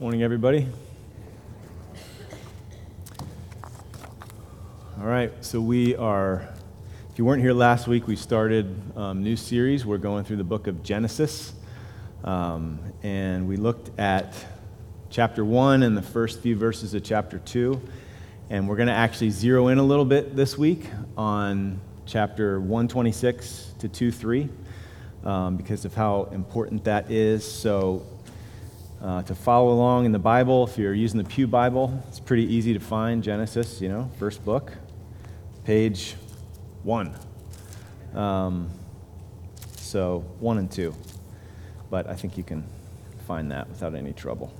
Morning, everybody. All right, so we are, if you weren't here last week, we started a new series. We're going through the book of Genesis, and we looked at chapter 1 and the first few verses of chapter 2, and we're going to actually zero in a little bit this week on chapter 126 to 2:3, because of how important that is. So to follow along in the Bible, if you're using the Pew Bible, it's pretty easy to find Genesis, you know, first book, page 1. So 1 and 2. But I think you can find that without any trouble.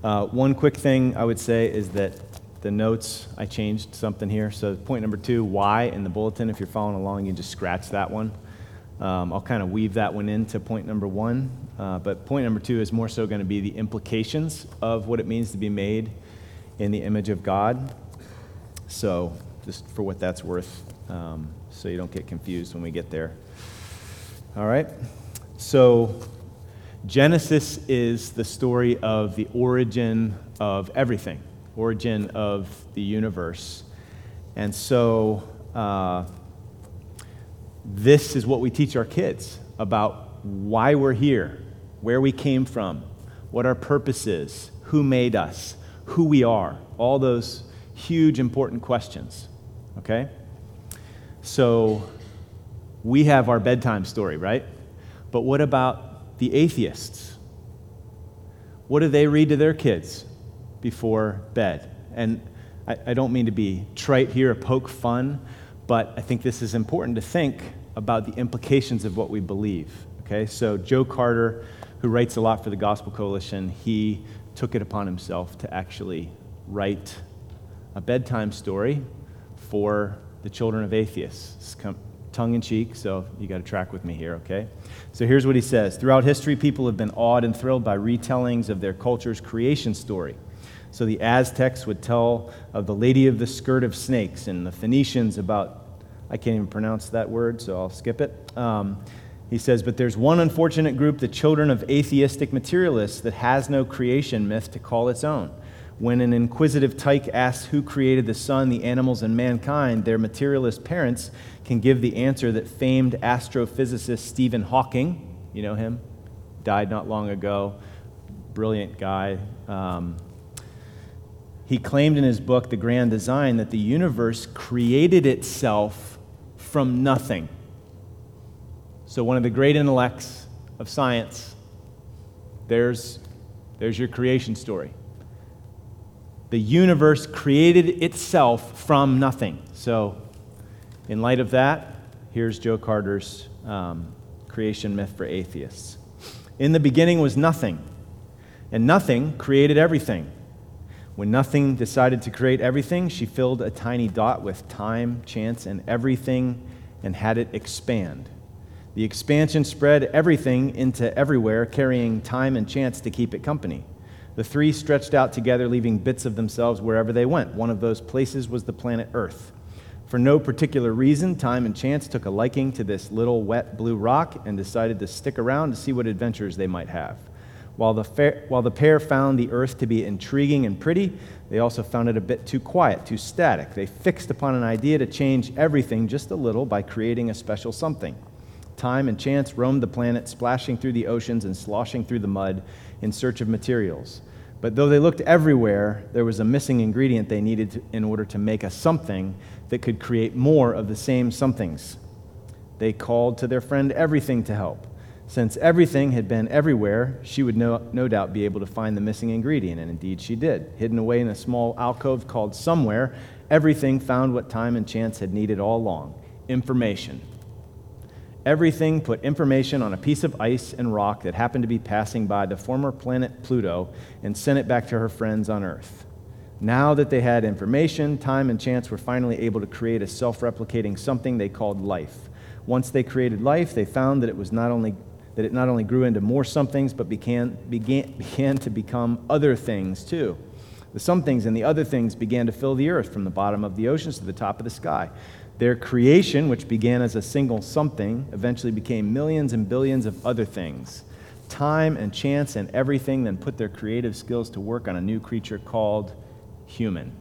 One quick thing I would say is that the notes, I changed something here. So point number 2, why in the bulletin, if you're following along, you just scratch that one. I'll kind of weave that one into point number 1, but point number 2 is more so going to be the implications of what it means to be made in the image of God. So just for what that's worth, so you don't get confused when we get there. All right, so Genesis is the story of the origin of everything, origin of the universe, and so this is what we teach our kids about why we're here, where we came from, what our purpose is, who made us, who we are, all those huge important questions, okay? So we have our bedtime story, right? But what about the atheists? What do they read to their kids before bed? And I don't mean to be trite here or poke fun, but I think this is important to think about the implications of what we believe, okay? So Joe Carter, who writes a lot for the Gospel Coalition, he took it upon himself to actually write a bedtime story for the children of atheists. It's tongue-in-cheek, so you got to track with me here, okay? So here's what he says. Throughout history, people have been awed and thrilled by retellings of their culture's creation story. So the Aztecs would tell of the lady of the skirt of snakes, and the Phoenicians about, I can't even pronounce that word, so I'll skip it. He says, but there's one unfortunate group, the children of atheistic materialists, that has no creation myth to call its own. When an inquisitive tyke asks who created the sun, the animals, and mankind, their materialist parents can give the answer that famed astrophysicist Stephen Hawking, you know him, died not long ago, brilliant guy, he claimed in his book, The Grand Design, that the universe created itself from nothing. So one of the great intellects of science, there's your creation story. The universe created itself from nothing. So in light of that, here's Joe Carter's creation myth for atheists. In the beginning was nothing, and nothing created everything. When nothing decided to create everything, she filled a tiny dot with time, chance, and everything, and had it expand. The expansion spread everything into everywhere, carrying time and chance to keep it company. The three stretched out together, leaving bits of themselves wherever they went. One of those places was the planet Earth. For no particular reason, time and chance took a liking to this little wet blue rock and decided to stick around to see what adventures they might have. While the pair found the earth to be intriguing and pretty, they also found it a bit too quiet, too static. They fixed upon an idea to change everything just a little by creating a special something. Time and chance roamed the planet, splashing through the oceans and sloshing through the mud in search of materials. But though they looked everywhere, there was a missing ingredient they needed in order to make a something that could create more of the same somethings. They called to their friend Everything to help. Since everything had been everywhere, she would no doubt be able to find the missing ingredient, and indeed she did. Hidden away in a small alcove called Somewhere, Everything found what time and chance had needed all along, information. Everything put information on a piece of ice and rock that happened to be passing by the former planet Pluto and sent it back to her friends on Earth. Now that they had information, time and chance were finally able to create a self-replicating something they called life. Once they created life, they found that it was not only grew into more somethings, but began to become other things too. The some things and the other things began to fill the earth from the bottom of the oceans to the top of the sky. Their creation, which began as a single something, eventually became millions and billions of other things. time and chance and everything, then put their creative skills to work on a new creature called human,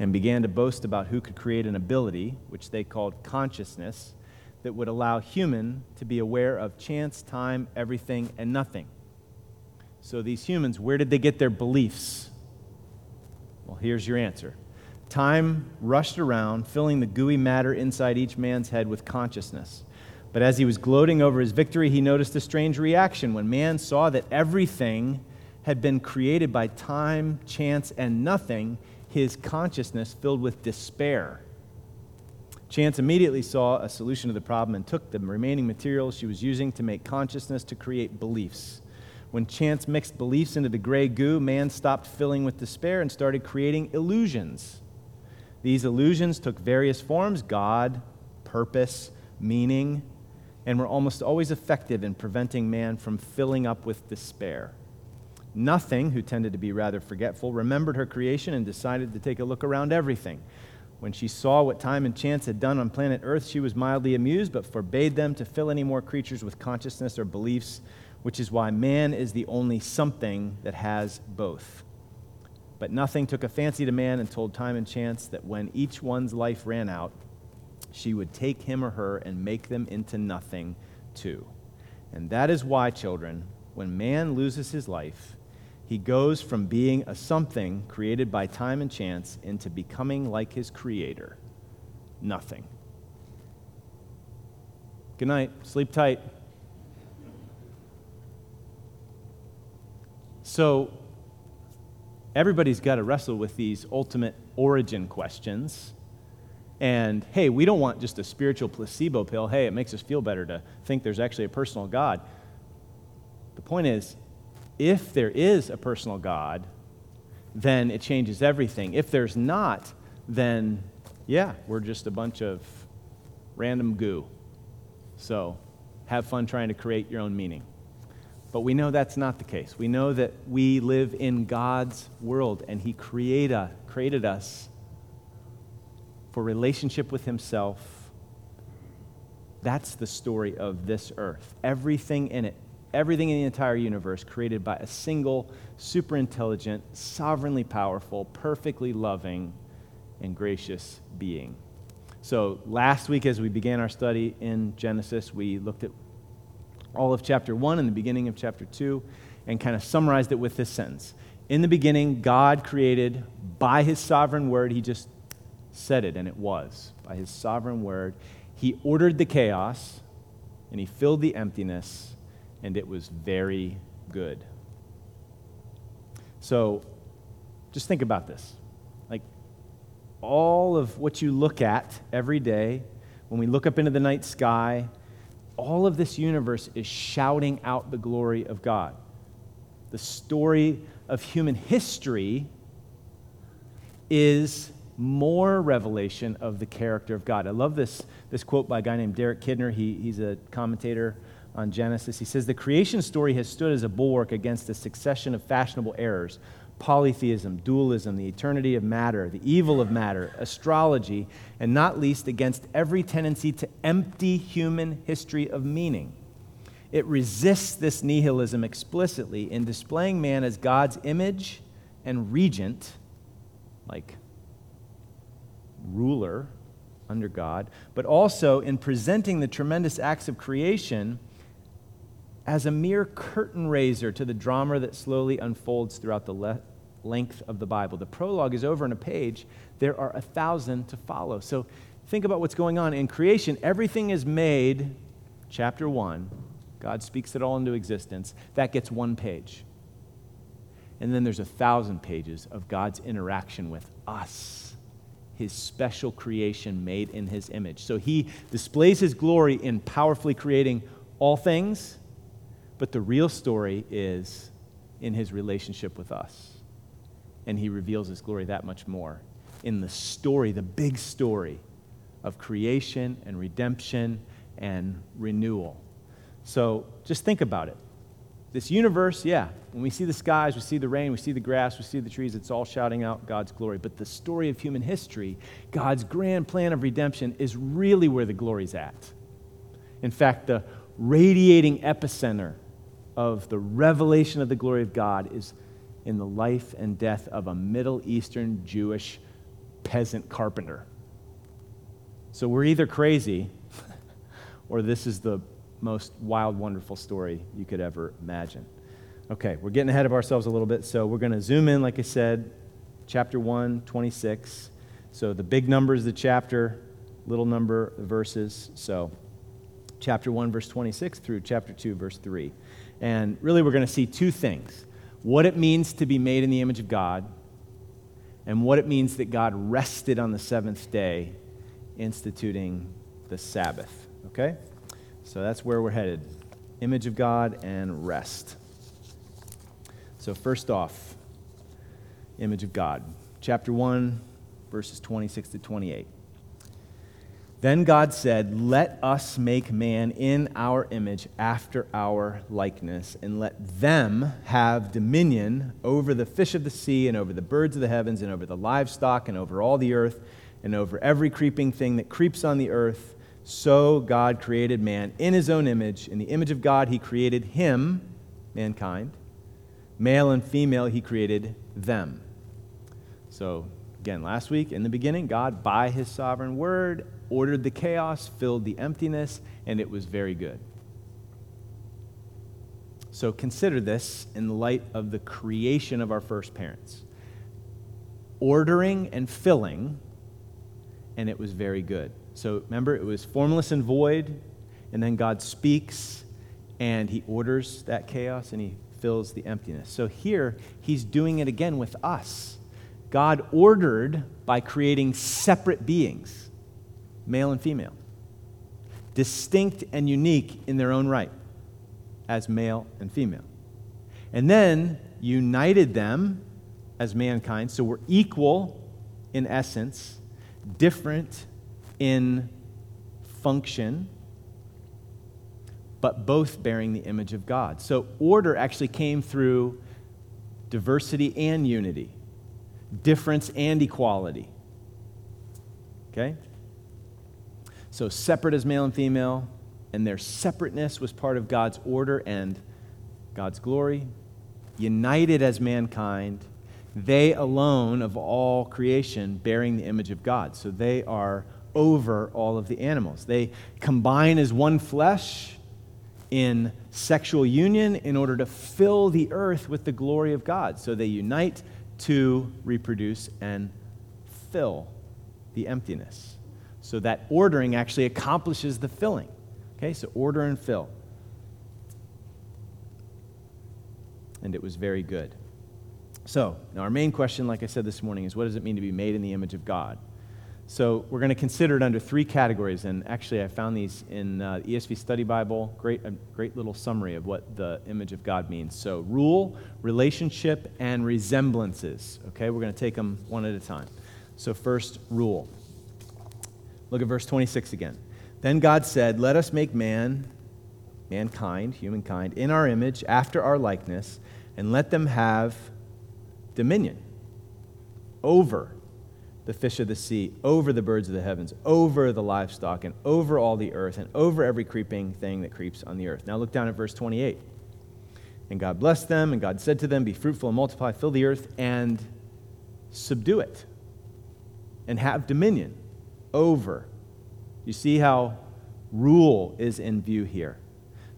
and began to boast about who could create an ability, which they called consciousness, that would allow human to be aware of chance, time, everything, and nothing. So these humans, where did they get their beliefs? Well, here's your answer. Time rushed around, filling the gooey matter inside each man's head with consciousness. But as he was gloating over his victory, he noticed a strange reaction when man saw that everything had been created by time, chance, and nothing. His consciousness filled with despair. Chance immediately saw a solution to the problem and took the remaining material she was using to make consciousness to create beliefs. When Chance mixed beliefs into the gray goo, man stopped filling with despair and started creating illusions. These illusions took various forms: God, purpose, meaning, and were almost always effective in preventing man from filling up with despair. Nothing, who tended to be rather forgetful, remembered her creation and decided to take a look around everything. When she saw what time and chance had done on planet Earth, she was mildly amused, but forbade them to fill any more creatures with consciousness or beliefs, which is why man is the only something that has both. But nothing took a fancy to man and told time and chance that when each one's life ran out, she would take him or her and make them into nothing too. And that is why, children, when man loses his life, he goes from being a something created by time and chance into becoming like his creator. Nothing. Good night. Sleep tight. So, everybody's got to wrestle with these ultimate origin questions. And, hey, we don't want just a spiritual placebo pill. Hey, it makes us feel better to think there's actually a personal God. The point is, if there is a personal God, then it changes everything. If there's not, then, yeah, we're just a bunch of random goo. So have fun trying to create your own meaning. But we know that's not the case. We know that we live in God's world, and He created us for relationship with Himself. That's the story of this earth. Everything in it. Everything in the entire universe created by a single, super intelligent, sovereignly powerful, perfectly loving, and gracious being. So last week, as we began our study in Genesis, we looked at all of chapter 1 and the beginning of chapter 2 and kind of summarized it with this sentence. In the beginning, God created by His sovereign word. He just said it, and it was. By His sovereign word, He ordered the chaos, and He filled the emptiness, and it was very good. So just think about this. Like, all of what you look at every day, when we look up into the night sky, all of this universe is shouting out the glory of God. The story of human history is more revelation of the character of God. I love this quote by a guy named Derek Kidner. He's a commentator on Genesis. He says, the creation story has stood as a bulwark against a succession of fashionable errors: polytheism, dualism, the eternity of matter, the evil of matter, astrology, and not least against every tendency to empty human history of meaning. It resists this nihilism explicitly in displaying man as God's image and regent, like ruler under God, but also in presenting the tremendous acts of creation as a mere curtain raiser to the drama that slowly unfolds throughout the length of the Bible. The prologue is over in a page. There are 1,000 to follow. So think about what's going on in creation. Everything is made, chapter 1. God speaks it all into existence. That gets one page. And then there's 1,000 pages of God's interaction with us, His special creation made in His image. So He displays His glory in powerfully creating all things, but the real story is in His relationship with us. And He reveals His glory that much more in the story, the big story of creation and redemption and renewal. So just think about it. This universe, yeah, when we see the skies, we see the rain, we see the grass, we see the trees, it's all shouting out God's glory. But the story of human history, God's grand plan of redemption, is really where the glory's at. In fact, the radiating epicenter of the revelation of the glory of God is in the life and death of a Middle Eastern Jewish peasant carpenter. So we're either crazy or this is the most wild, wonderful story you could ever imagine. Okay, we're getting ahead of ourselves a little bit, so we're going to zoom in, like I said, chapter 1, 26. So the big number is the chapter, little number, the verses. So chapter 1, verse 26 through chapter 2, verse 3. And really we're going to see two things: what it means to be made in the image of God, and what it means that God rested on the seventh day, instituting the Sabbath. Okay? So that's where we're headed. Image of God and rest. So first off, image of God. Chapter 1, verses 26 to 28. Then God said, "Let us make man in our image, after our likeness, and let them have dominion over the fish of the sea and over the birds of the heavens and over the livestock and over all the earth and over every creeping thing that creeps on the earth." So God created man in his own image. In the image of God, he created him, mankind. Male and female, he created them. So, again, last week, in the beginning, God, by his sovereign word, ordered the chaos, filled the emptiness, and it was very good. So consider this in the light of the creation of our first parents. Ordering and filling, and it was very good. So remember, it was formless and void, and then God speaks, and he orders that chaos, and he fills the emptiness. So here, he's doing it again with us. God ordered by creating separate beings, male and female, distinct and unique in their own right, as male and female. And then united them as mankind, so we're equal in essence, different in function, but both bearing the image of God. So order actually came through diversity and unity, difference and equality. Okay? So separate as male and female, and their separateness was part of God's order and God's glory. United as mankind, they alone of all creation bearing the image of God. So they are over all of the animals. They combine as one flesh in sexual union in order to fill the earth with the glory of God. So they unite to reproduce and fill the emptiness. So that ordering actually accomplishes the filling. Okay, so order and fill. And it was very good. So, now our main question, like I said this morning, is what does it mean to be made in the image of God? So we're going to consider it under three categories, and actually I found these in the ESV Study Bible, a great little summary of what the image of God means. So rule, relationship, and resemblances. Okay, we're going to take them one at a time. So first, rule. Look at verse 26 again. Then God said, "Let us make man," mankind, humankind, "in our image, after our likeness, and let them have dominion over the fish of the sea, over the birds of the heavens, over the livestock, and over all the earth, and over every creeping thing that creeps on the earth." Now look down at verse 28. "And God blessed them, and God said to them, 'Be fruitful and multiply, fill the earth, and subdue it, and have dominion over.'" You see how rule is in view here.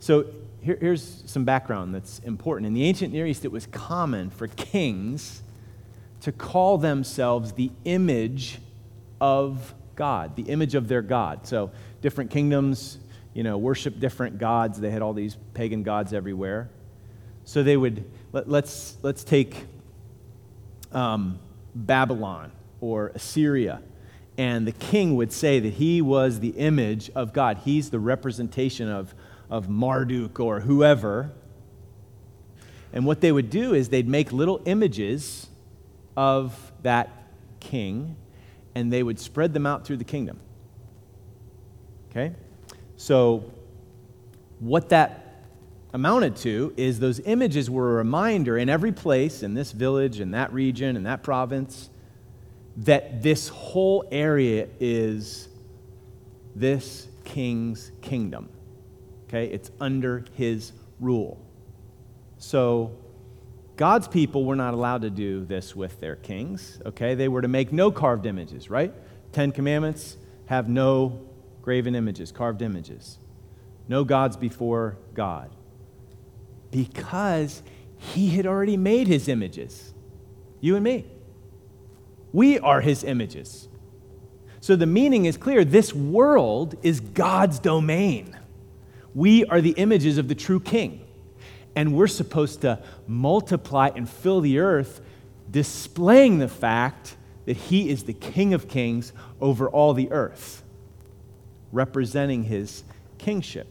So here's some background that's important. In the ancient Near East, it was common for kings to call themselves the image of God, the image of their God. So different kingdoms, worship different gods. They had all these pagan gods everywhere. So they would, let's take Babylon or Assyria, and the king would say that he was the image of God. He's the representation of Marduk or whoever. And what they would do is they'd make little images of that king, and they would spread them out through the kingdom. Okay? So what that amounted to is those images were a reminder in every place, in this village, in that region, in that province, that this whole area is this king's kingdom. Okay? It's under his rule. So God's people were not allowed to do this with their kings, okay? They were to make no carved images, right? 10 Commandments have no graven images, carved images. No gods before God. Because he had already made his images, you and me. We are his images. So the meaning is clear. This world is God's domain. We are the images of the true king. And we're supposed to multiply and fill the earth, displaying the fact that he is the King of Kings over all the earth, representing his kingship,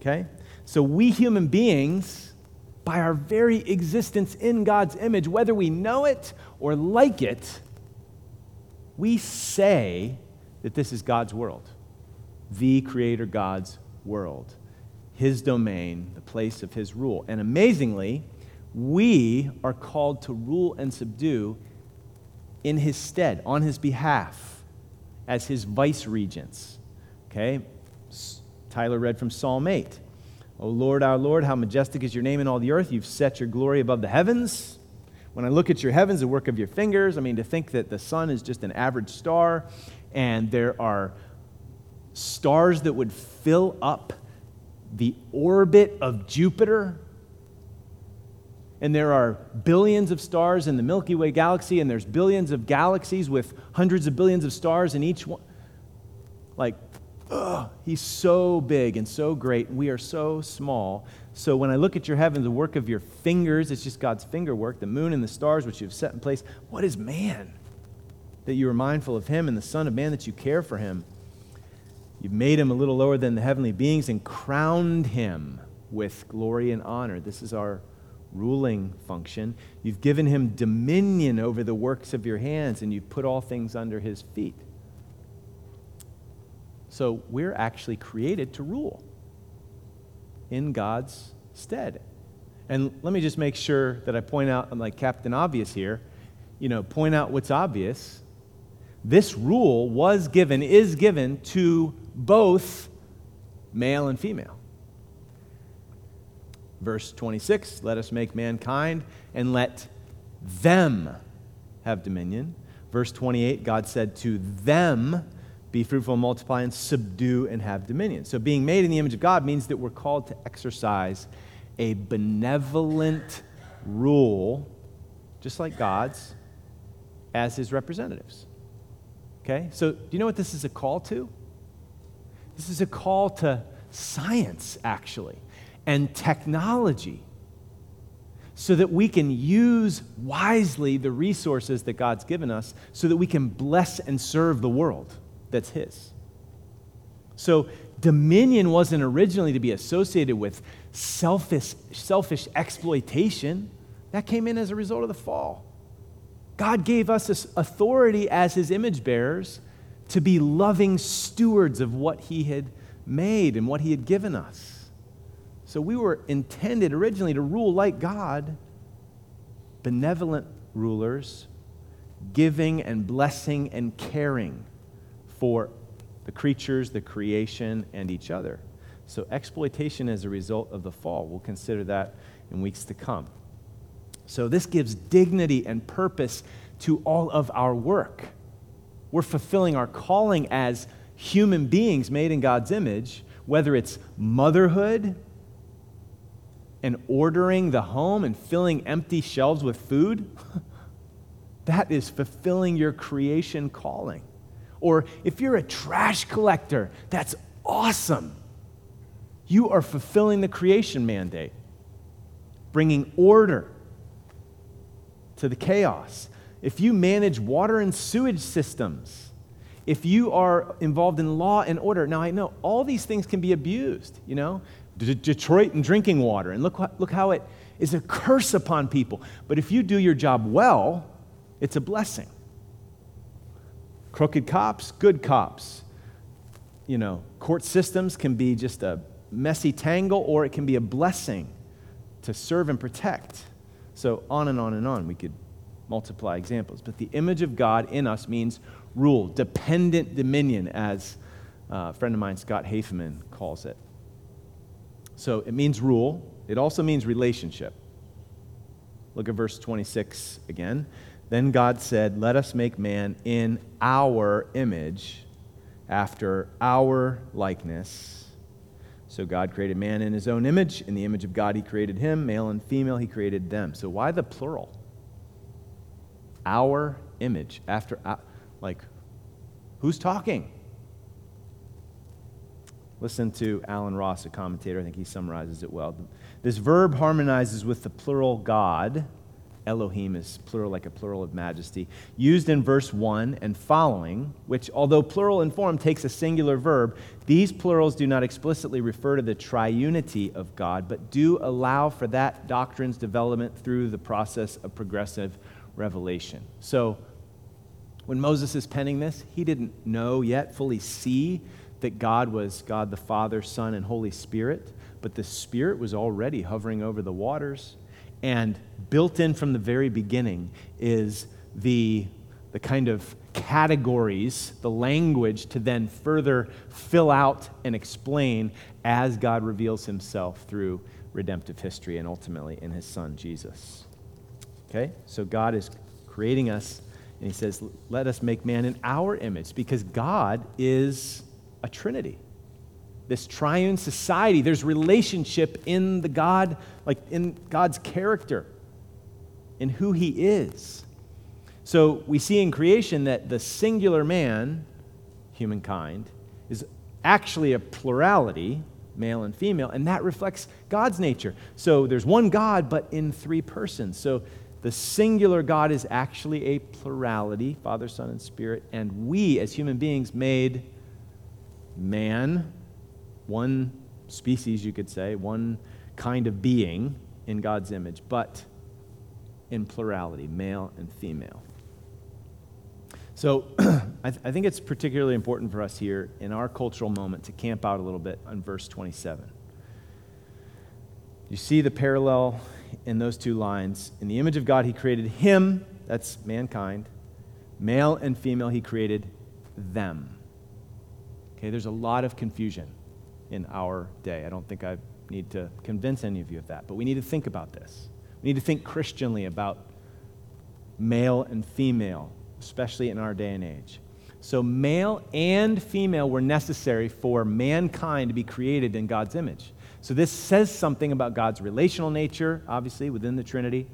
okay? So we human beings, by our very existence in God's image, whether we know it or like it, we say that this is God's world, the Creator God's world, his domain, the place of his rule. And amazingly, we are called to rule and subdue in his stead, on his behalf, as his vice-regents. Okay? Tyler read from Psalm 8. O Lord, our Lord, how majestic is your name in all the earth. You've set your glory above the heavens. When I look at your heavens, the work of your fingers, I mean, to think that the sun is just an average star and there are stars that would fill up the orbit of Jupiter, and there are billions of stars in the Milky Way galaxy, and there's billions of galaxies with hundreds of billions of stars in each one. Like, ugh, he's so big and so great, and we are so small. So when I look at your heavens, the work of your fingers, it's just God's finger work, the moon and the stars which you have set in place. What is man that you are mindful of him, and the son of man that you care for him? You've made him a little lower than the heavenly beings and crowned him with glory and honor. This is our ruling function. You've given him dominion over the works of your hands, and you've put all things under his feet. So we're actually created to rule in God's stead. And let me just make sure that I point out, I'm like Captain Obvious here, you know, point out what's obvious. This rule was given, is given to both male and female. Verse 26, let us make mankind and let them have dominion. Verse 28, God said to them, be fruitful and multiply and subdue and have dominion. So being made in the image of God means that we're called to exercise a benevolent rule, just like God's, as his representatives. Okay? So do you know what this is a call to? This is a call to science, actually, and technology, so that we can use wisely the resources that God's given us so that we can bless and serve the world that's his. So dominion wasn't originally to be associated with selfish exploitation. That came in as a result of the fall. God gave us this authority as his image bearers to be loving stewards of what he had made and what he had given us. So we were intended originally to rule like God, benevolent rulers, giving and blessing and caring for the creatures, the creation, and each other. So exploitation as a result of the fall. We'll consider that in weeks to come. So this gives dignity and purpose to all of our work. We're fulfilling our calling as human beings made in God's image, whether it's motherhood and ordering the home and filling empty shelves with food. That is fulfilling your creation calling. Or if you're a trash collector, that's awesome. You are fulfilling the creation mandate, bringing order to the chaos. If you manage water and sewage systems, if you are involved in law and order. Now, I know all these things can be abused, you know, Detroit and drinking water, and look how it is a curse upon people. But if you do your job well, it's a blessing. Crooked cops, good cops. You know, court systems can be just a messy tangle, or it can be a blessing to serve and protect. So on and on and on. We could multiply examples. But the image of God in us means rule, dependent dominion, as a friend of mine, Scott Hafeman, calls it. So it means rule. It also means relationship. Look at verse 26 again. Then God said, let us make man in our image, after our likeness. So God created man in his own image. In the image of God, he created him. Male and female, he created them. So why the plural? Our image, after our, like, who's talking? Listen to Alan Ross, a commentator. I think he summarizes it well. This verb harmonizes with the plural God. Elohim is plural, like a plural of majesty, used in verse 1 and following, which, although plural in form, takes a singular verb. These plurals do not explicitly refer to the triunity of God, but do allow for that doctrine's development through the process of progressive revelation. So when Moses is penning this, he didn't know yet, fully see that God was God the Father, Son, and Holy Spirit, but the Spirit was already hovering over the waters. And built in from the very beginning is the kind of categories, the language to then further fill out and explain as God reveals himself through redemptive history and ultimately in his son, Jesus. Okay? So God is creating us, and he says, let us make man in our image, because God is a Trinity. This triune society, there's relationship in the God, like in God's character, in who he is. So we see in creation that the singular man, humankind, is actually a plurality, male and female, and that reflects God's nature. So there's one God, but in three persons. So the singular God is actually a plurality, Father, Son, and Spirit, and we as human beings made man, one species, you could say, one kind of being in God's image, but in plurality, male and female. So I think it's particularly important for us here in our cultural moment to camp out a little bit on verse 27. You see the parallel in those two lines. In the image of God, he created him, that's mankind. Male and female, he created them. Okay, there's a lot of confusion in our day. I don't think I need to convince any of you of that, but we need to think about this. We need to think Christianly about male and female, especially in our day and age. So male and female were necessary for mankind to be created in God's image. So this says something about God's relational nature, obviously, within the Trinity.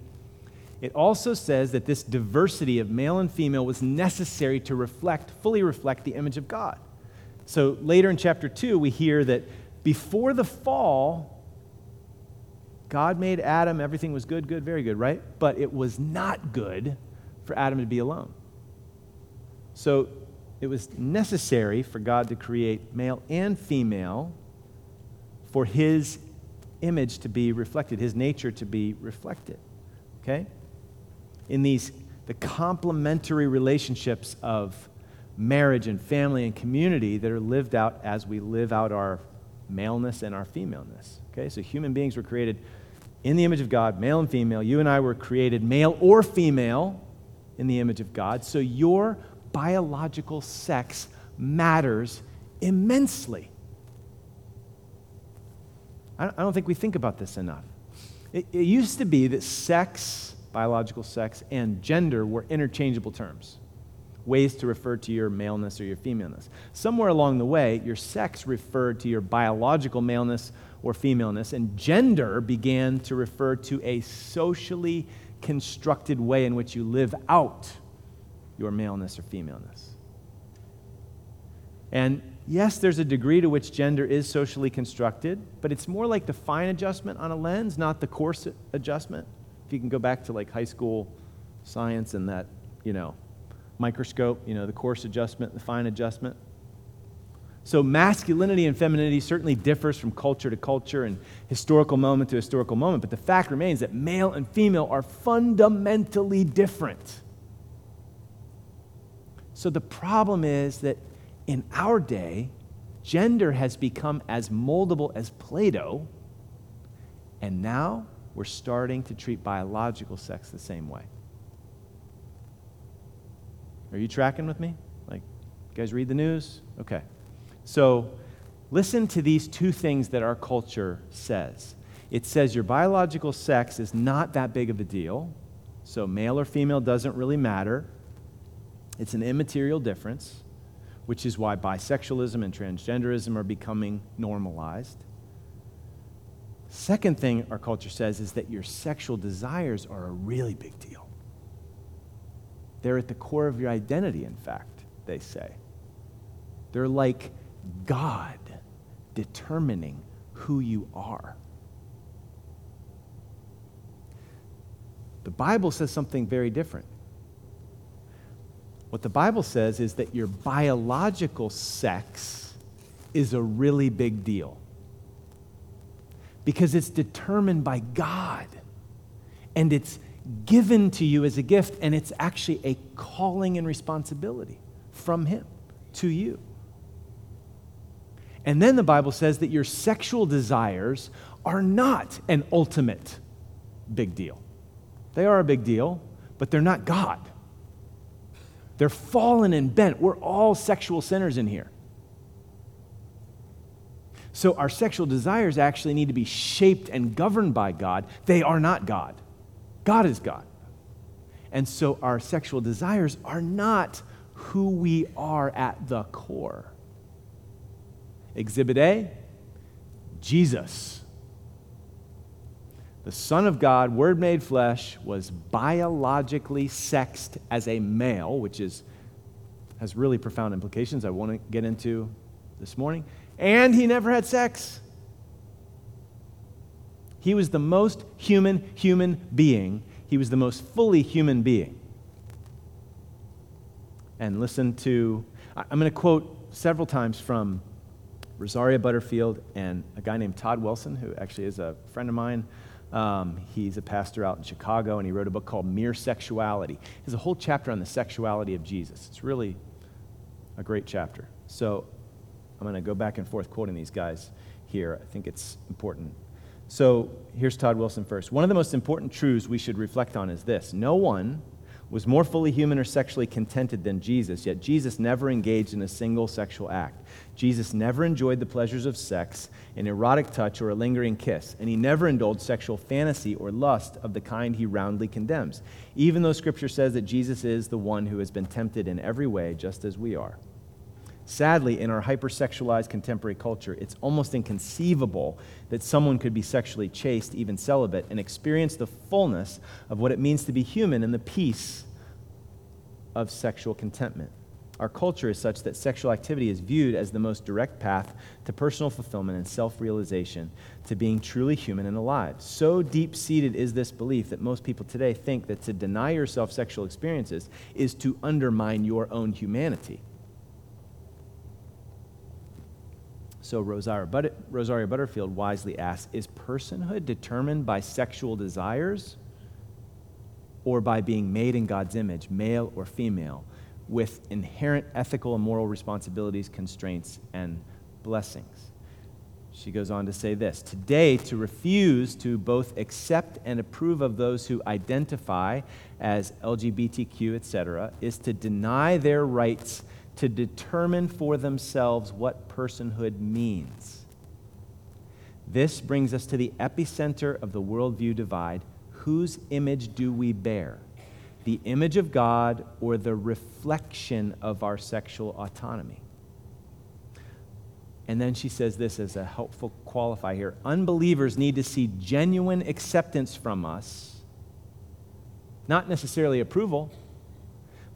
It also says that this diversity of male and female was necessary to fully reflect the image of God. So later in chapter 2, we hear that before the fall, God made Adam, everything was good, good, very good, right? But it was not good for Adam to be alone. So it was necessary for God to create male and female for his image to be reflected, his nature to be reflected, okay? In the complementary relationships of marriage and family and community that are lived out as we live out our maleness and our femaleness. Okay, so human beings were created in the image of God, male and female. You and I were created male or female in the image of God. So your biological sex matters immensely. I don't think we think about this enough. It used to be that sex, biological sex, and gender were interchangeable terms. Ways to refer to your maleness or your femaleness. Somewhere along the way, your sex referred to your biological maleness or femaleness, and gender began to refer to a socially constructed way in which you live out your maleness or femaleness. And yes, there's a degree to which gender is socially constructed, but it's more like the fine adjustment on a lens, not the coarse adjustment. If you can go back to like high school science and that, microscope, the coarse adjustment, the fine adjustment. So masculinity and femininity certainly differs from culture to culture and historical moment to historical moment, but the fact remains that male and female are fundamentally different. So the problem is that in our day, gender has become as moldable as Plato, and now we're starting to treat biological sex the same way. Are you tracking with me? You guys read the news? Okay. So listen to these two things that our culture says. It says your biological sex is not that big of a deal, so male or female doesn't really matter. It's an immaterial difference, which is why bisexualism and transgenderism are becoming normalized. Second thing our culture says is that your sexual desires are a really big deal. They're at the core of your identity, in fact, they say. They're like God determining who you are. The Bible says something very different. What the Bible says is that your biological sex is a really big deal because it's determined by God and it's given to you as a gift, and it's actually a calling and responsibility from Him to you. And then the Bible says that your sexual desires are not an ultimate big deal. They are a big deal, but they're not God. They're fallen and bent. We're all sexual sinners in here. So our sexual desires actually need to be shaped and governed by God. They are not God. God is God. And so our sexual desires are not who we are at the core. Exhibit A, Jesus, the Son of God, Word made flesh, was biologically sexed as a male, which has really profound implications I want to get into this morning. And He never had sex. He was the most human being. He was the most fully human being. And listen to, I'm going to quote several times from Rosaria Butterfield and a guy named Todd Wilson, who actually is a friend of mine. He's a pastor out in Chicago, and he wrote a book called Mere Sexuality. There's a whole chapter on the sexuality of Jesus. It's really a great chapter. So I'm going to go back and forth quoting these guys here. I think it's important. So here's Todd Wilson first. One of the most important truths we should reflect on is this. No one was more fully human or sexually contented than Jesus, yet Jesus never engaged in a single sexual act. Jesus never enjoyed the pleasures of sex, an erotic touch, or a lingering kiss, and He never indulged sexual fantasy or lust of the kind He roundly condemns, even though Scripture says that Jesus is the one who has been tempted in every way, just as we are. Sadly, in our hypersexualized contemporary culture, it's almost inconceivable that someone could be sexually chaste, even celibate, and experience the fullness of what it means to be human and the peace of sexual contentment. Our culture is such that sexual activity is viewed as the most direct path to personal fulfillment and self-realization, to being truly human and alive. So deep-seated is this belief that most people today think that to deny yourself sexual experiences is to undermine your own humanity. So Rosaria Butterfield wisely asks, is personhood determined by sexual desires or by being made in God's image, male or female, with inherent ethical and moral responsibilities, constraints, and blessings? She goes on to say this, today to refuse to both accept and approve of those who identify as LGBTQ, etc., is to deny their rights to determine for themselves what personhood means. This brings us to the epicenter of the worldview divide. Whose image do we bear? The image of God or the reflection of our sexual autonomy? And then she says this as a helpful qualifier here. Unbelievers need to see genuine acceptance from us, not necessarily approval,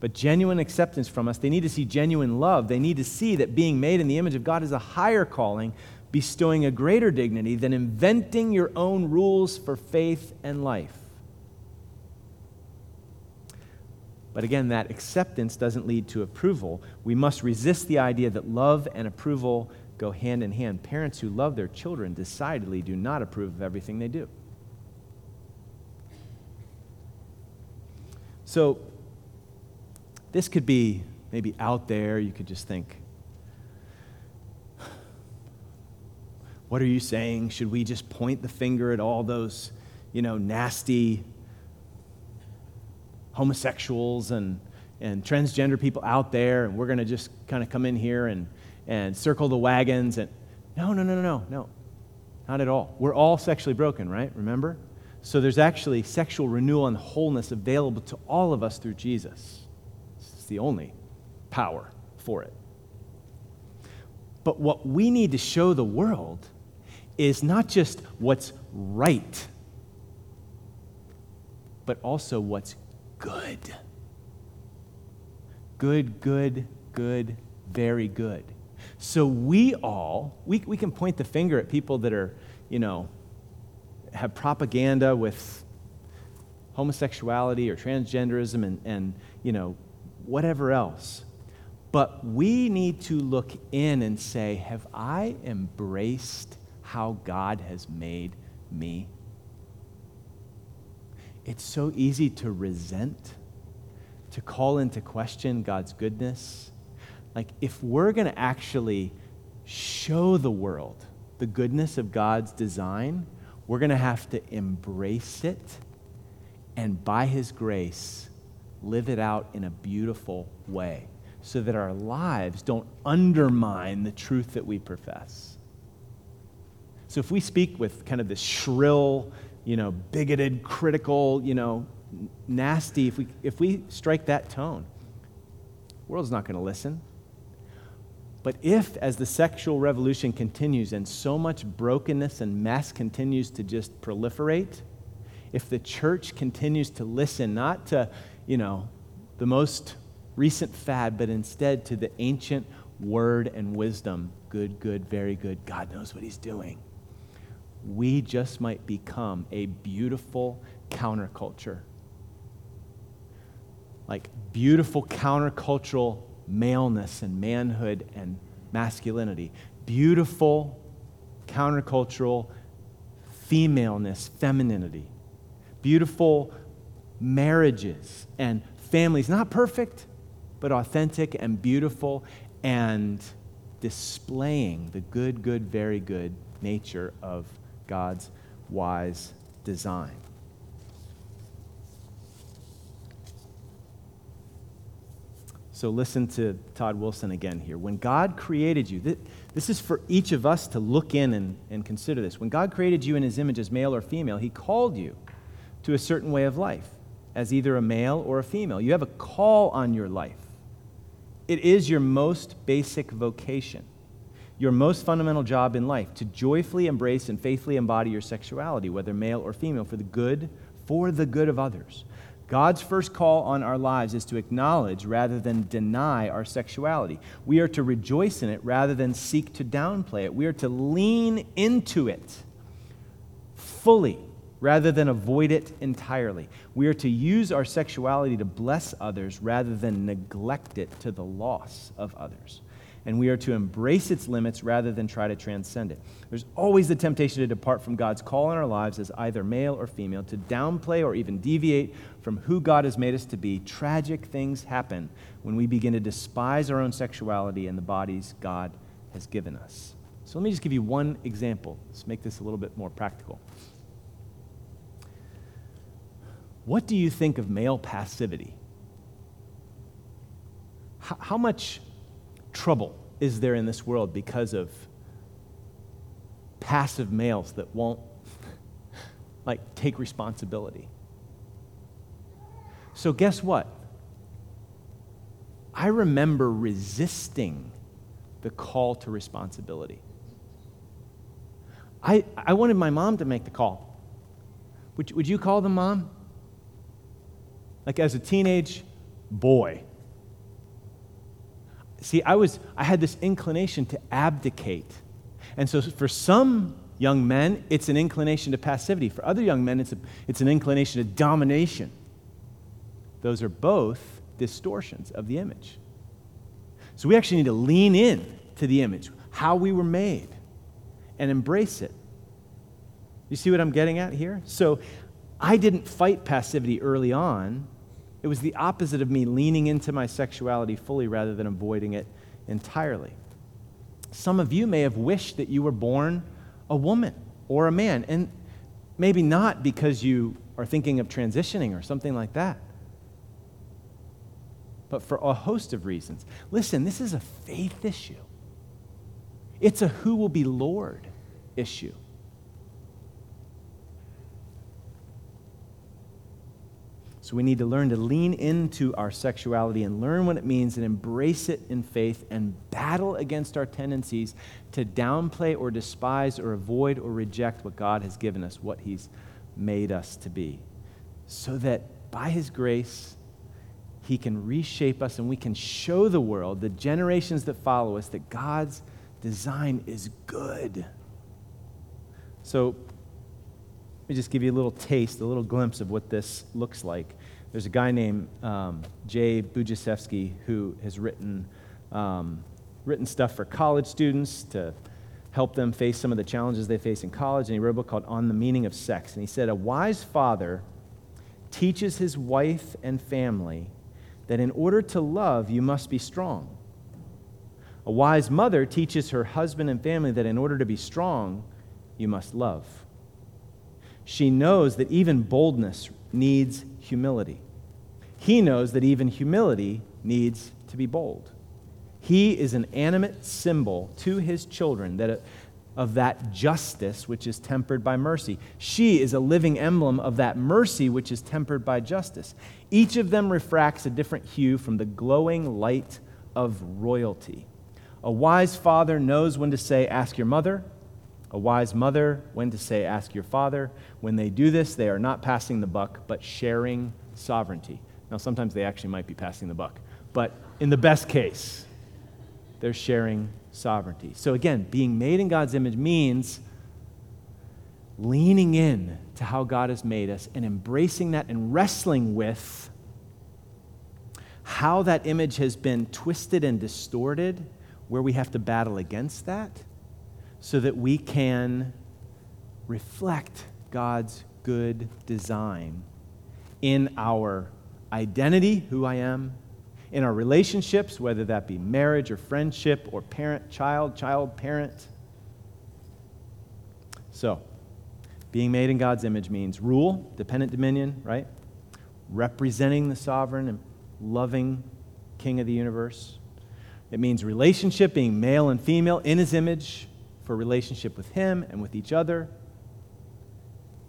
but genuine acceptance from us. They need to see genuine love. They need to see that being made in the image of God is a higher calling, bestowing a greater dignity than inventing your own rules for faith and life. But again, that acceptance doesn't lead to approval. We must resist the idea that love and approval go hand in hand. Parents who love their children decidedly do not approve of everything they do. So, this could be maybe out there. You could just think, what are you saying? Should we just point the finger at all those, nasty homosexuals and transgender people out there, and we're going to just kind of come in here and circle the wagons? And no, no, no, no, no, no, Not at all. We're all sexually broken, right? Remember? So there's actually sexual renewal and wholeness available to all of us through Jesus. It's the only power for it. But what we need to show the world is not just what's right, but also what's good. Good, good, good, very good. So we can point the finger at people that are, have propaganda with homosexuality or transgenderism and whatever else. But we need to look in and say, have I embraced how God has made me? It's so easy to resent, to call into question God's goodness. Like, if we're going to actually show the world the goodness of God's design, we're going to have to embrace it and by His grace live it out in a beautiful way, so that our lives don't undermine the truth that we profess. So if we speak with kind of this shrill, bigoted, critical, nasty, if we strike that tone, the world's not going to listen. But if, as the sexual revolution continues and so much brokenness and mess continues to just proliferate, if the church continues to listen, not to, the most recent fad, but instead to the ancient word and wisdom, good, good, very good, God knows what He's doing, we just might become a beautiful counterculture. Like beautiful countercultural maleness and manhood and masculinity, beautiful countercultural femaleness, femininity, beautiful marriages and families, not perfect, but authentic and beautiful, and displaying the good, good, very good nature of God's wise design. So listen to Todd Wilson again here. When God created you, this is for each of us to look in and consider this. When God created you in His image as male or female, He called you to a certain way of life as either a male or a female. You have a call on your life. It is your most basic vocation, your most fundamental job in life, to joyfully embrace and faithfully embody your sexuality, whether male or female, for the good of others. God's first call on our lives is to acknowledge rather than deny our sexuality. We are to rejoice in it rather than seek to downplay it. We are to lean into it fully rather than avoid it entirely. We are to use our sexuality to bless others rather than neglect it to the loss of others. And we are to embrace its limits rather than try to transcend it. There's always the temptation to depart from God's call in our lives as either male or female, to downplay or even deviate from who God has made us to be. Tragic things happen when we begin to despise our own sexuality and the bodies God has given us. So let me just give you one example. Let's make this a little bit more practical. What do you think of male passivity? How much trouble is there in this world because of passive males that won't take responsibility? So guess what? I remember resisting the call to responsibility. I wanted my mom to make the call. Would you call them mom? As a teenage boy. See, I had this inclination to abdicate. And so for some young men, it's an inclination to passivity. For other young men, it's an inclination to domination. Those are both distortions of the image. So we actually need to lean in to the image, how we were made, and embrace it. You see what I'm getting at here? So I didn't fight passivity early on. It was the opposite of me leaning into my sexuality fully rather than avoiding it entirely. Some of you may have wished that you were born a woman or a man, and maybe not because you are thinking of transitioning or something like that, but for a host of reasons. Listen, this is a faith issue. It's a who will be Lord issue. So we need to learn to lean into our sexuality and learn what it means and embrace it in faith and battle against our tendencies to downplay or despise or avoid or reject what God has given us, what he's made us to be, so that by his grace, he can reshape us and we can show the world, the generations that follow us, that God's design is good. So let me just give you a little taste, a little glimpse of what this looks like. There's a guy named Jay Budziszewski who has written stuff for college students to help them face some of the challenges they face in college, and he wrote a book called On the Meaning of Sex. And he said, a wise father teaches his wife and family that in order to love, you must be strong. A wise mother teaches her husband and family that in order to be strong, you must love. She knows that even boldness needs humility. He knows that even humility needs to be bold. He is an animate symbol to his children of that justice which is tempered by mercy. She is a living emblem of that mercy which is tempered by justice. Each of them refracts a different hue from the glowing light of royalty. A wise father knows when to say, ask your mother. A wise mother, when to say, ask your father. When they do this, they are not passing the buck, but sharing sovereignty. Now, sometimes they actually might be passing the buck, but in the best case, they're sharing sovereignty. So again, being made in God's image means leaning in to how God has made us and embracing that and wrestling with how that image has been twisted and distorted, where we have to battle against that so that we can reflect God's good design in our identity, who I am, in our relationships, whether that be marriage or friendship or parent-child, child-parent. So, being made in God's image means rule, dependent dominion, right? Representing the sovereign and loving King of the universe. It means relationship, being male and female in his image for relationship with him and with each other.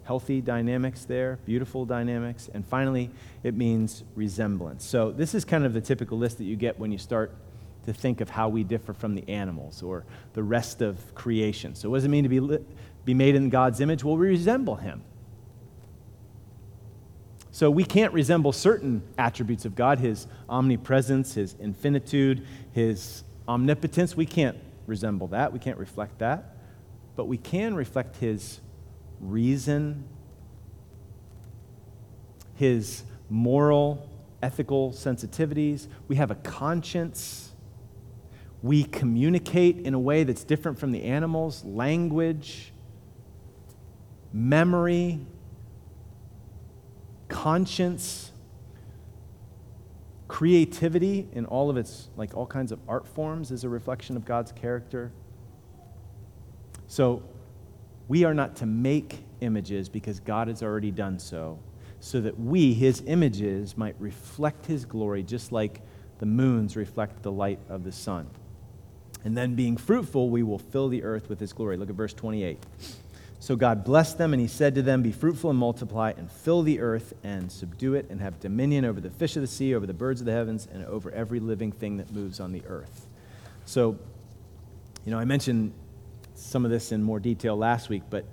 Healthy dynamics there, beautiful dynamics. And finally, it means resemblance. So this is kind of the typical list that you get when you start to think of how we differ from the animals or the rest of creation. So what does it mean to be made in God's image? Well, we resemble him. So we can't resemble certain attributes of God, his omnipresence, his infinitude, his omnipotence. We can't resemble that. We can't reflect that. But we can reflect his reason, his moral, ethical sensitivities. We have a conscience. We communicate in a way that's different from the animals. Language, memory, conscience, creativity in all of its, like all kinds of art forms, is a reflection of God's character. So, we are not to make images because God has already done so, so that we, his images, might reflect his glory just like the moons reflect the light of the sun. And then being fruitful, we will fill the earth with his glory. Look at verse 28. So God blessed them, and he said to them, be fruitful and multiply and fill the earth and subdue it and have dominion over the fish of the sea, over the birds of the heavens, and over every living thing that moves on the earth. So, you know, I mentioned some of this in more detail last week, but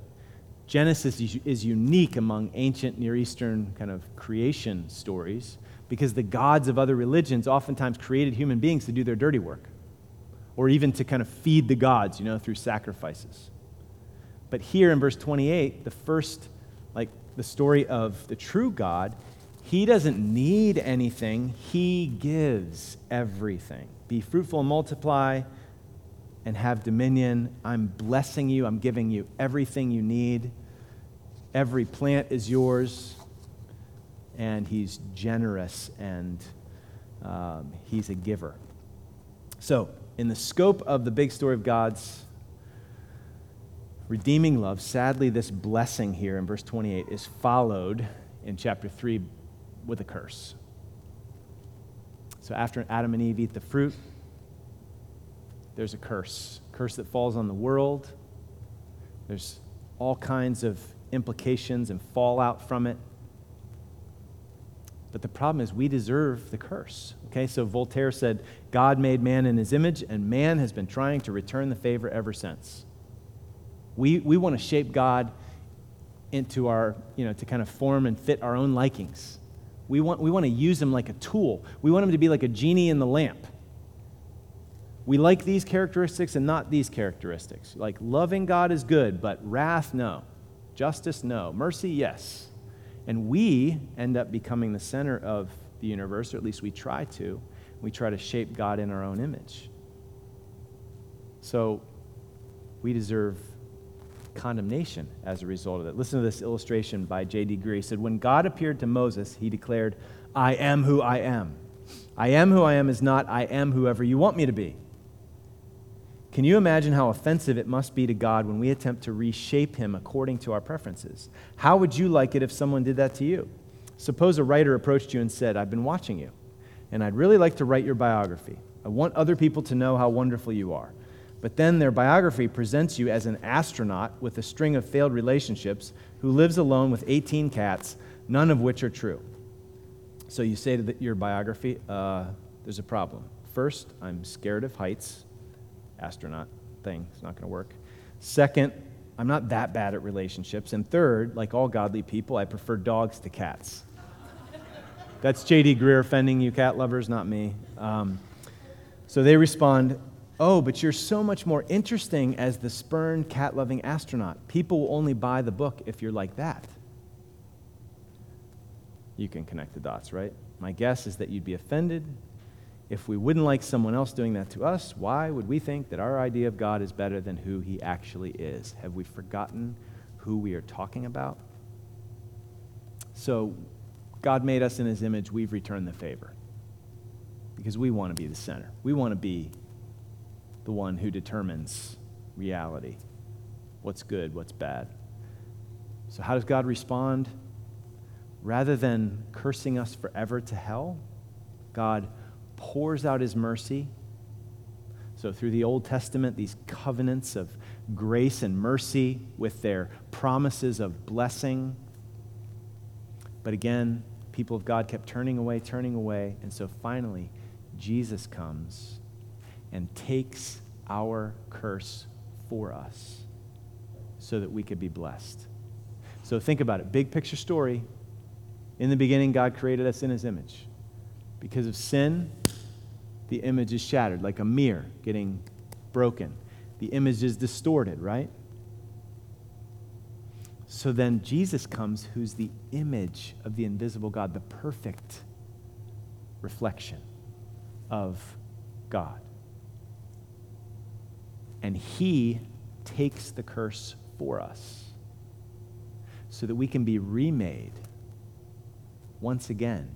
Genesis is unique among ancient Near Eastern kind of creation stories because the gods of other religions oftentimes created human beings to do their dirty work or even to kind of feed the gods, you know, through sacrifices. But here in verse 28, the first, like the story of the true God, he doesn't need anything. He gives everything. Be fruitful and multiply and have dominion. I'm blessing you. I'm giving you everything you need. Every plant is yours. And he's generous and he's a giver. So, in the scope of the big story of God's redeeming love, sadly, this blessing here in verse 28 is followed in chapter 3 with a curse. So, after Adam and Eve eat the fruit, there's a curse that falls on the world. There's all kinds of implications and fallout from it. But the problem is we deserve the curse. Okay, so Voltaire said, God made man in his image, and man has been trying to return the favor ever since. We want to shape God into our, to kind of form and fit our own likings. We want to use him like a tool. We want him to be like a genie in the lamp. We like these characteristics and not these characteristics. Like loving God is good, but wrath, no. Justice, no. Mercy, yes. And we end up becoming the center of the universe, or at least we try to. We try to shape God in our own image. So we deserve condemnation as a result of that. Listen to this illustration by J.D. Greear. He said, when God appeared to Moses, he declared, I am who I am. I am who I am is not, I am whoever you want me to be. Can you imagine how offensive it must be to God when we attempt to reshape him according to our preferences? How would you like it if someone did that to you? Suppose a writer approached you and said, I've been watching you, and I'd really like to write your biography. I want other people to know how wonderful you are. But then their biography presents you as an astronaut with a string of failed relationships who lives alone with 18 cats, none of which are true. So you say to your biography, there's a problem. First, I'm scared of heights. Astronaut thing, it's not going to work. Second, I'm not that bad at relationships. And third, like all godly people, I prefer dogs to cats. That's J.D. Greear offending you cat lovers, not me. So they respond, oh, but you're so much more interesting as the spurned cat-loving astronaut. People will only buy the book if you're like that. You can connect the dots, right? My guess is that you'd be offended. If we wouldn't like someone else doing that to us, why would we think that our idea of God is better than who he actually is? Have we forgotten who we are talking about? So God made us in his image. We've returned the favor because we want to be the center. We want to be the one who determines reality, what's good, what's bad. So how does God respond? Rather than cursing us forever to hell, God pours out his mercy. So through the Old Testament, these covenants of grace and mercy with their promises of blessing. But again, people of God kept turning away. And so finally, Jesus comes and takes our curse for us so that we could be blessed. So think about it. Big picture story. In the beginning, God created us in his image. Because of sin, the image is shattered, like a mirror getting broken. The image is distorted, right? So then Jesus comes, who's the image of the invisible God, the perfect reflection of God. And he takes the curse for us so that we can be remade once again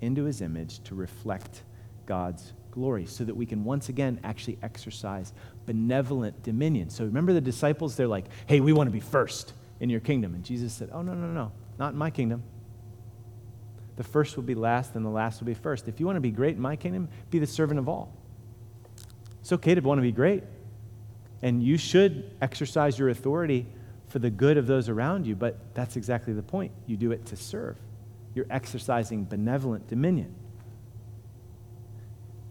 into his image to reflect God's glory, so that we can once again actually exercise benevolent dominion. So remember the disciples, they're like, hey, we want to be first in your kingdom. And Jesus said, oh, no, not in my kingdom. The first will be last and the last will be first. If you want to be great in my kingdom, be the servant of all. It's okay to want to be great. And you should exercise your authority for the good of those around you, but that's exactly the point. You do it to serve. You're exercising benevolent dominion.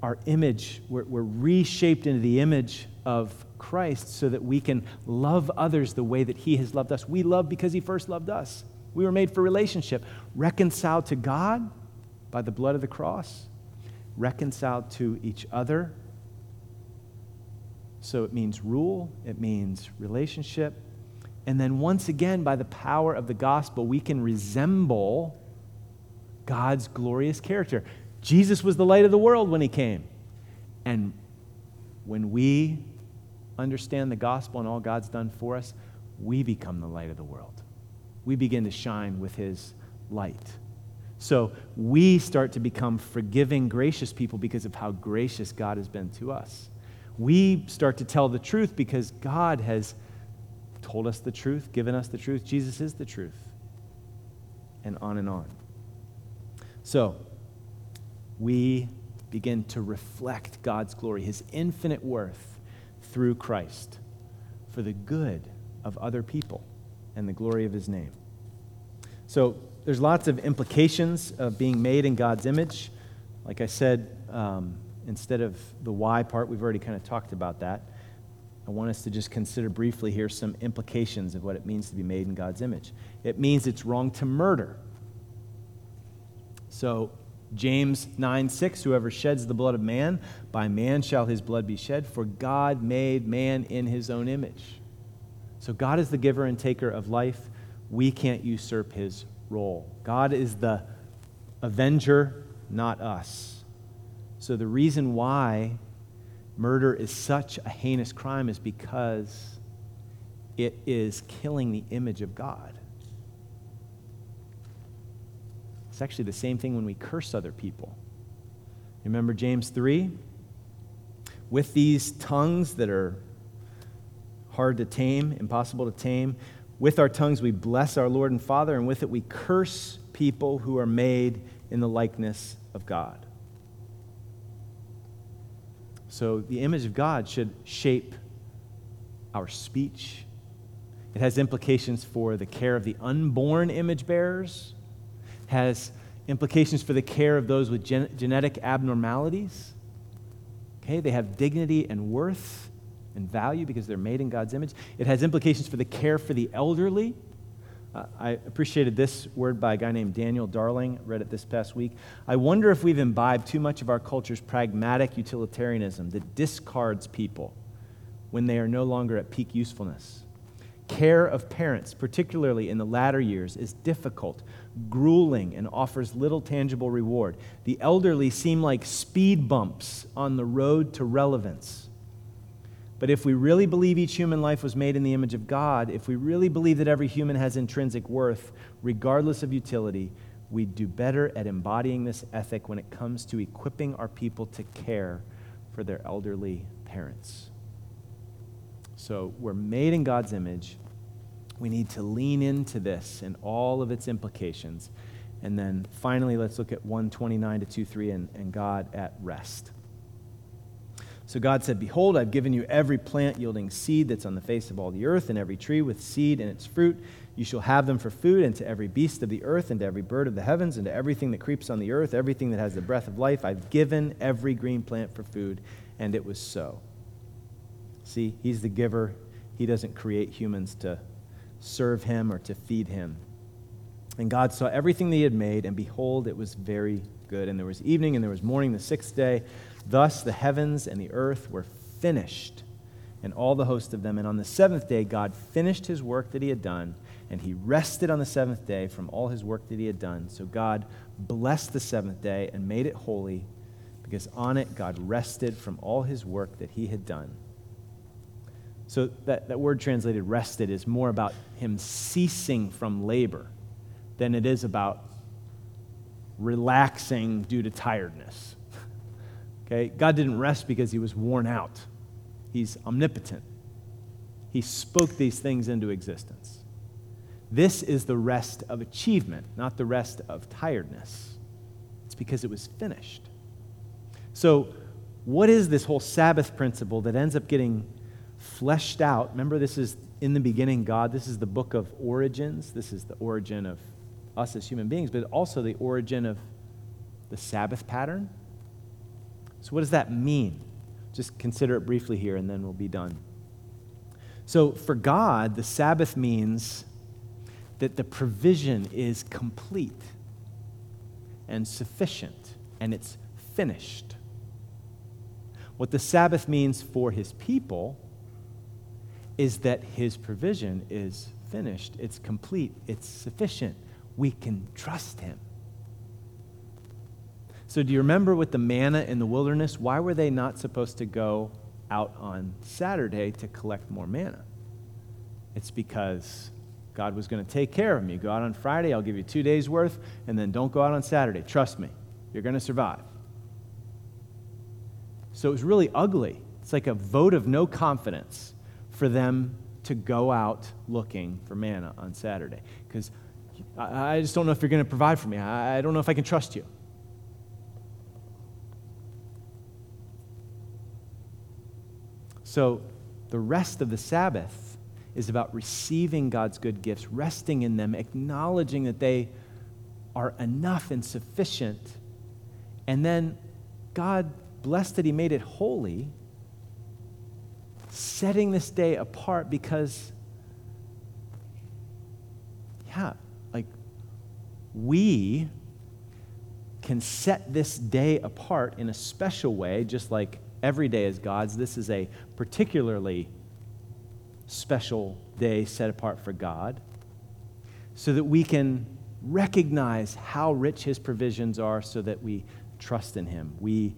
Our image, we're reshaped into the image of Christ so that we can love others the way that he has loved us. We love because he first loved us. We were made for relationship, reconciled to God by the blood of the cross, reconciled to each other. So it means rule, it means relationship. And then once again, by the power of the gospel, we can resemble God's glorious character. Jesus was the light of the world when he came. And when we understand the gospel and all God's done for us, we become the light of the world. We begin to shine with his light. So we start to become forgiving, gracious people because of how gracious God has been to us. We start to tell the truth because God has told us the truth, given us the truth. Jesus is the truth. And on and on. So we begin to reflect God's glory, his infinite worth through Christ for the good of other people and the glory of his name. So There's lots of implications of being made in God's image. Like I said, instead of the why part, we've already kind of talked about that. I want us to just consider briefly here some implications of what it means to be made in God's image. It means it's wrong to murder. So James 9:6, whoever sheds the blood of man, by man shall his blood be shed, for God made man in his own image. So God is the giver and taker of life. We can't usurp his role. God is the avenger, not us. So the reason why murder is such a heinous crime is because it is killing the image of God. It's actually the same thing when we curse other people. Remember James 3? With these tongues that are hard to tame, impossible to tame, with our tongues we bless our Lord and Father, and with it we curse people who are made in the likeness of God. So the image of God should shape our speech. It has implications for the care of the unborn image bearers, has implications for the care of those with genetic abnormalities. Okay, they have dignity and worth and value because they're made in God's image. It has implications for the care for the elderly. I appreciated this word by a guy named Daniel Darling. I read it this past week. I wonder if we've imbibed too much of our culture's pragmatic utilitarianism that discards people when they are no longer at peak usefulness. Care of parents, particularly in the latter years, is difficult, grueling, and offers little tangible reward. The elderly seem like speed bumps on the road to relevance. But if we really believe each human life was made in the image of God, if we really believe that every human has intrinsic worth, regardless of utility, we do better at embodying this ethic when it comes to equipping our people to care for their elderly parents. So we're made in God's image. We need to lean into this and all of its implications. And then finally, let's look at 1:29 to 2:3 and God at rest. So God said, "Behold, I've given you every plant yielding seed that's on the face of all the earth, and every tree with seed in its fruit. You shall have them for food, and to every beast of the earth, and to every bird of the heavens, and to everything that creeps on the earth, everything that has the breath of life. I've given every green plant for food," and it was so. See, he's the giver. He doesn't create humans to serve him or to feed him. And God saw everything that he had made, and behold, it was very good. And there was evening, and there was morning the sixth day. Thus the heavens and the earth were finished, and all the host of them. And on the seventh day, God finished his work that he had done, and he rested on the seventh day from all his work that he had done. So God blessed the seventh day and made it holy, because on it God rested from all his work that he had done. So that word translated rested is more about him ceasing from labor than it is about relaxing due to tiredness. Okay? God didn't rest because he was worn out. He's omnipotent. He spoke these things into existence. This is the rest of achievement, not the rest of tiredness. It's because it was finished. So what is this whole Sabbath principle that ends up getting fleshed out? Remember, this is in the beginning God. This is the book of origins. This is the origin of us as human beings, but also the origin of the Sabbath pattern. So what does that mean? Just consider it briefly here, and then we'll be done. So for God, the Sabbath means that the provision is complete and sufficient, and it's finished. What the Sabbath means for his people is that his provision is finished, it's complete, it's sufficient. We can trust him. So do you remember with the manna in the wilderness, why were they not supposed to go out on Saturday to collect more manna? It's because God was going to take care of them. You go out on Friday, I'll give you 2 days worth, and then don't go out on Saturday. Trust me, you're going to survive. So it was really ugly. It's like a vote of no confidence for them to go out looking for manna on Saturday, because I just don't know if you're going to provide for me. I don't know if I can trust you. So the rest of the Sabbath is about receiving God's good gifts, resting in them, acknowledging that they are enough and sufficient. And then God, blessed that he made it holy, setting this day apart because, yeah, like we can set this day apart in a special way, just like every day is God's. This is a particularly special day set apart for God, so that we can recognize how rich his provisions are, so that we trust in him. We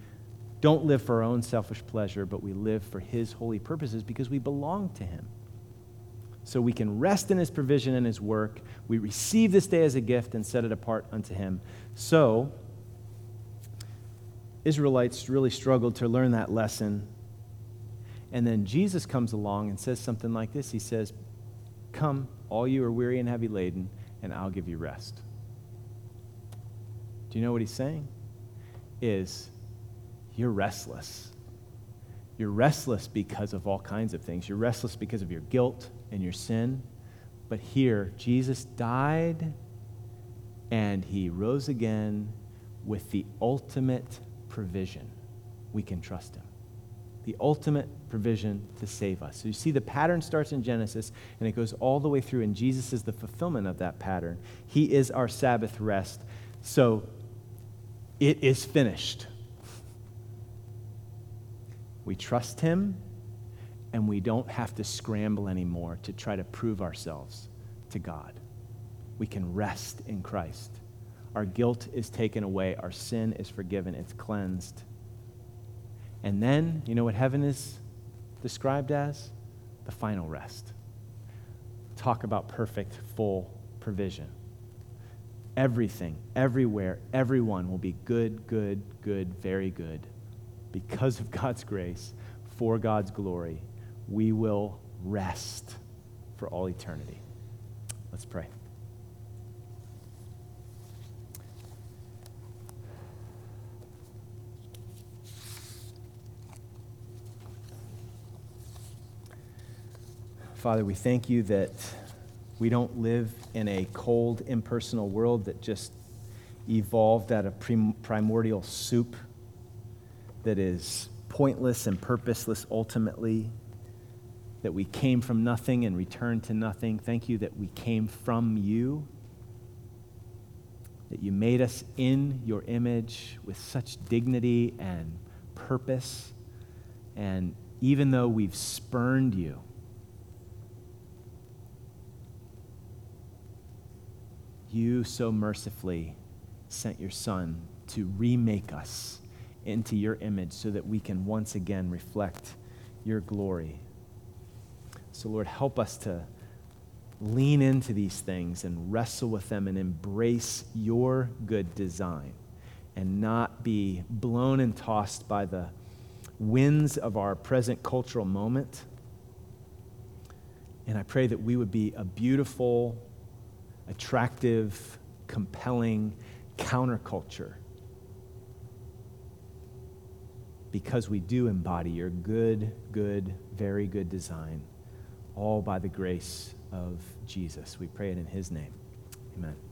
don't live for our own selfish pleasure, but we live for his holy purposes because we belong to him. So we can rest in his provision and his work. We receive this day as a gift and set it apart unto him. So Israelites really struggled to learn that lesson. And then Jesus comes along and says something like this. He says, "Come, all you are weary and heavy laden, and I'll give you rest." Do you know what he's saying? Is you're restless. You're restless because of all kinds of things. You're restless because of your guilt and your sin. But here, Jesus died and he rose again with the ultimate provision. We can trust him. The ultimate provision to save us. So you see the pattern starts in Genesis and it goes all the way through, and Jesus is the fulfillment of that pattern. He is our Sabbath rest. So it is finished. We trust him and we don't have to scramble anymore to try to prove ourselves to God. We can rest in Christ. Our guilt is taken away. Our sin is forgiven. It's cleansed. And then, you know what heaven is described as? The final rest. Talk about perfect, full provision. Everything, everywhere, everyone will be good, good, good, very good. Because of God's grace, for God's glory, we will rest for all eternity. Let's pray. Father, we thank you that we don't live in a cold, impersonal world that just evolved out of primordial soup that is pointless and purposeless ultimately, that we came from nothing and returned to nothing. Thank you that we came from you, that you made us in your image with such dignity and purpose. And even though we've spurned you, you so mercifully sent your Son to remake us into your image so that we can once again reflect your glory. So Lord, help us to lean into these things and wrestle with them and embrace your good design and not be blown and tossed by the winds of our present cultural moment. And I pray that we would be a beautiful, attractive, compelling counterculture, because we do embody your good, good, very good design, all by the grace of Jesus. We pray it in his name. Amen.